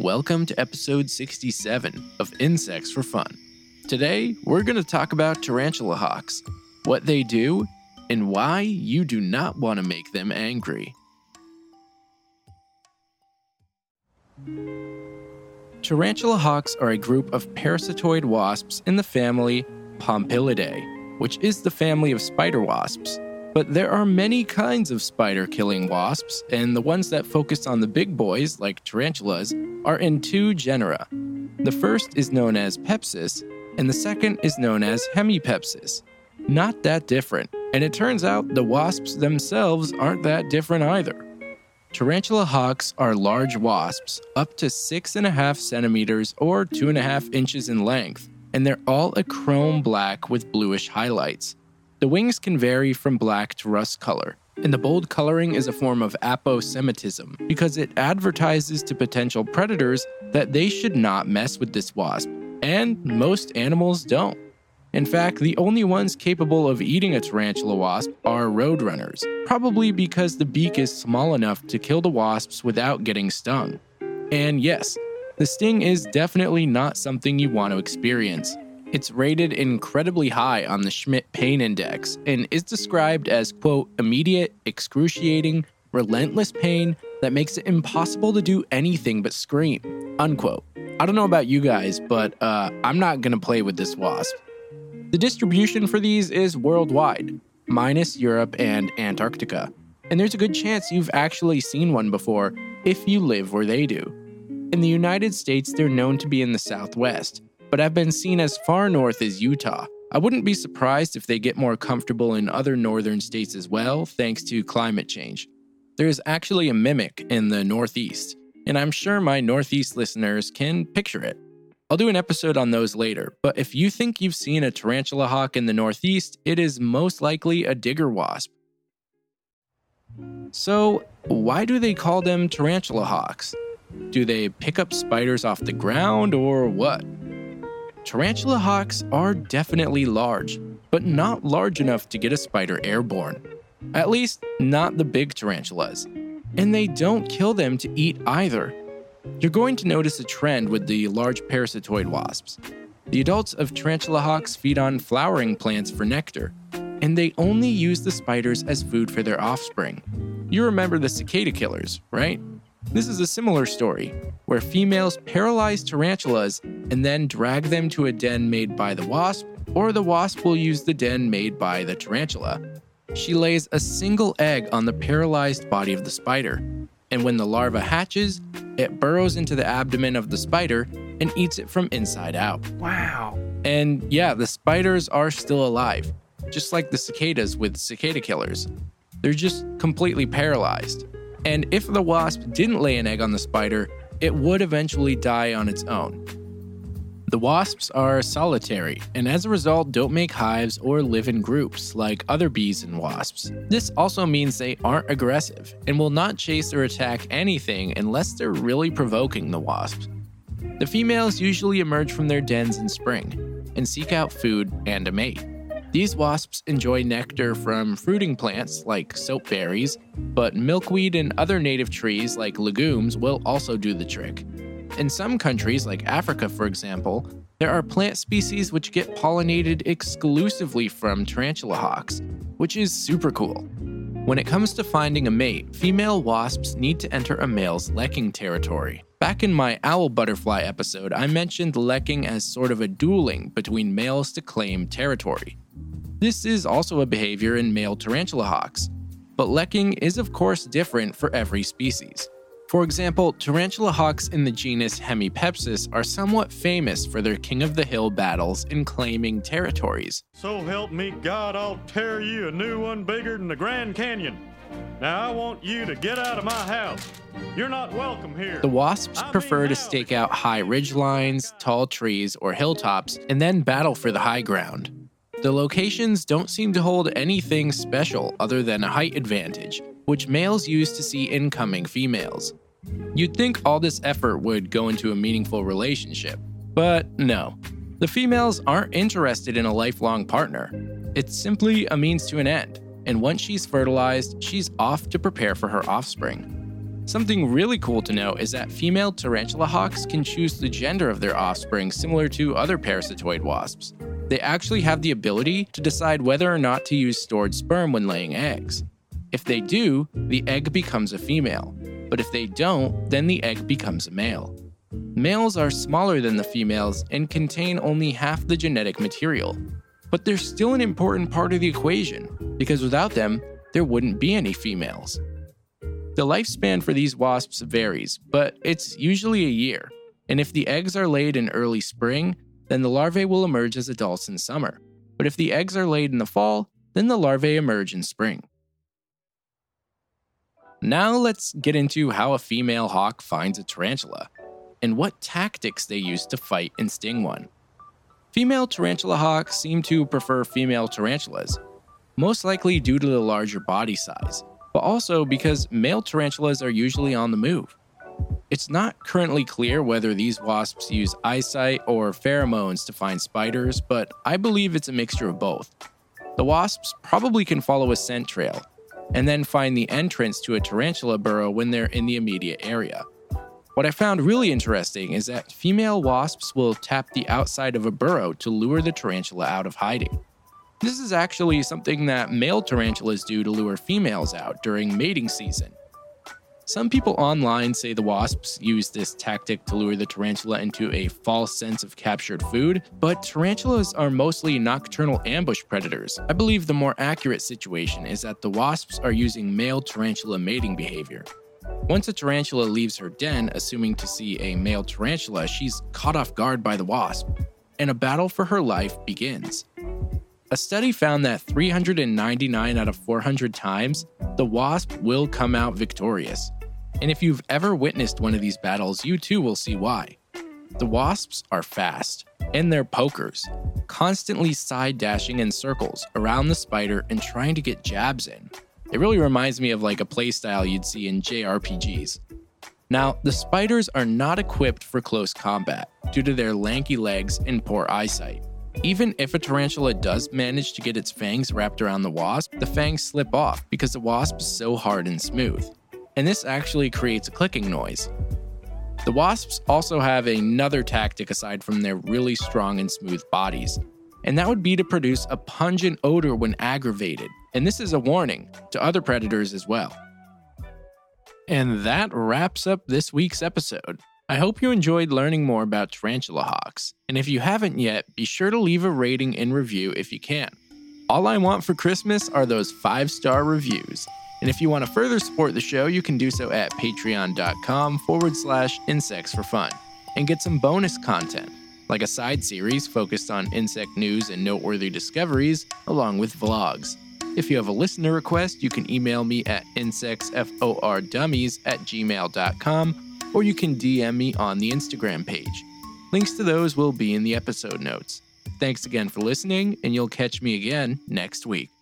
Welcome to episode 67 of Insects for Fun. Today, we're going to talk about tarantula hawks, what they do, and why you do not want to make them angry. Tarantula hawks are a group of parasitoid wasps in the family Pompilidae, which is the family of spider wasps. But there are many kinds of spider-killing wasps, and the ones that focus on the big boys, like tarantulas, are in two genera. The first is known as Pepsis, and the second is known as Hemipepsis. Not that different, and it turns out the wasps themselves aren't that different either. Tarantula hawks are large wasps, up to 6.5 centimeters or 2.5 inches in length, and they're all a chrome black with bluish highlights. The wings can vary from black to rust color, and the bold coloring is a form of aposematism because it advertises to potential predators that they should not mess with this wasp, and most animals don't. In fact, the only ones capable of eating a tarantula wasp are roadrunners, probably because the beak is small enough to kill the wasps without getting stung. And yes, the sting is definitely not something you want to experience. It's rated incredibly high on the Schmidt Pain Index and is described as, quote, immediate, excruciating, relentless pain that makes it impossible to do anything but scream, unquote. I don't know about you guys, but I'm not going to play with this wasp. The distribution for these is worldwide, minus Europe and Antarctica. And there's a good chance you've actually seen one before if you live where they do. In the United States, they're known to be in the Southwest, but have been seen as far north as Utah. I wouldn't be surprised if they get more comfortable in other northern states as well, thanks to climate change. There is actually a mimic in the Northeast, and I'm sure my Northeast listeners can picture it. I'll do an episode on those later, but if you think you've seen a tarantula hawk in the Northeast, it is most likely a digger wasp. So, why do they call them tarantula hawks? Do they pick up spiders off the ground or what? Tarantula hawks are definitely large, but not large enough to get a spider airborne. At least, not the big tarantulas. And they don't kill them to eat either. You're going to notice a trend with the large parasitoid wasps. The adults of tarantula hawks feed on flowering plants for nectar, and they only use the spiders as food for their offspring. You remember the cicada killers, right? This is a similar story, where females paralyze tarantulas and then drag them to a den made by the wasp, or the wasp will use the den made by the tarantula. She lays a single egg on the paralyzed body of the spider, and when the larva hatches, it burrows into the abdomen of the spider and eats it from inside out. Wow. And yeah, the spiders are still alive, just like the cicadas with cicada killers. They're just completely paralyzed. And if the wasp didn't lay an egg on the spider, it would eventually die on its own. The wasps are solitary, and as a result don't make hives or live in groups like other bees and wasps. This also means they aren't aggressive and will not chase or attack anything unless they're really provoking the wasps. The females usually emerge from their dens in spring and seek out food and a mate. These wasps enjoy nectar from fruiting plants like soapberries, but milkweed and other native trees like legumes will also do the trick. In some countries, like Africa for example, there are plant species which get pollinated exclusively from tarantula hawks, which is super cool. When it comes to finding a mate, female wasps need to enter a male's lekking territory. Back in my owl butterfly episode, I mentioned lekking as sort of a dueling between males to claim territory. This is also a behavior in male tarantula hawks, but lekking is of course different for every species. For example, tarantula hawks in the genus Hemipepsis are somewhat famous for their king of the hill battles in claiming territories. So help me God, I'll tear you a new one bigger than the Grand Canyon. Now I want you to get out of my house. You're not welcome here. The wasps prefer to stake out high ridgelines, tall trees, or hilltops, and then battle for the high ground. The locations don't seem to hold anything special other than a height advantage, which males use to see incoming females. You'd think all this effort would go into a meaningful relationship, but no. The females aren't interested in a lifelong partner. It's simply a means to an end, and once she's fertilized, she's off to prepare for her offspring. Something really cool to know is that female tarantula hawks can choose the gender of their offspring similar to other parasitoid wasps. They actually have the ability to decide whether or not to use stored sperm when laying eggs. If they do, the egg becomes a female, but if they don't, then the egg becomes a male. Males are smaller than the females and contain only half the genetic material, but they're still an important part of the equation, because without them, there wouldn't be any females. The lifespan for these wasps varies, but it's usually a year, and if the eggs are laid in early spring, then the larvae will emerge as adults in summer. But if the eggs are laid in the fall, then the larvae emerge in spring. Now let's get into how a female hawk finds a tarantula, and what tactics they use to fight and sting one. Female tarantula hawks seem to prefer female tarantulas, most likely due to the larger body size, but also because male tarantulas are usually on the move. It's not currently clear whether these wasps use eyesight or pheromones to find spiders, but I believe it's a mixture of both. The wasps probably can follow a scent trail, and then find the entrance to a tarantula burrow when they're in the immediate area. What I found really interesting is that female wasps will tap the outside of a burrow to lure the tarantula out of hiding. This is actually something that male tarantulas do to lure females out during mating season. Some people online say the wasps use this tactic to lure the tarantula into a false sense of captured food, but tarantulas are mostly nocturnal ambush predators. I believe the more accurate situation is that the wasps are using male tarantula mating behavior. Once a tarantula leaves her den, assuming to see a male tarantula, she's caught off guard by the wasp, and a battle for her life begins. A study found that 399 out of 400 times, the wasp will come out victorious. And if you've ever witnessed one of these battles, you too will see why. The wasps are fast, and they're pokers, constantly side-dashing in circles around the spider and trying to get jabs in. It really reminds me of like a playstyle you'd see in JRPGs. Now, the spiders are not equipped for close combat due to their lanky legs and poor eyesight. Even if a tarantula does manage to get its fangs wrapped around the wasp, the fangs slip off because the wasp is so hard and smooth. And this actually creates a clicking noise. The wasps also have another tactic aside from their really strong and smooth bodies, and that would be to produce a pungent odor when aggravated. And this is a warning to other predators as well. And that wraps up this week's episode. I hope you enjoyed learning more about tarantula hawks. And if you haven't yet, be sure to leave a rating and review if you can. All I want for Christmas are those 5-star reviews. And if you want to further support the show, you can do so at patreon.com/insectsforfun and get some bonus content, like a side series focused on insect news and noteworthy discoveries, along with vlogs. If you have a listener request, you can email me at insectsfordummies@gmail.com, or you can DM me on the Instagram page. Links to those will be in the episode notes. Thanks again for listening, and you'll catch me again next week.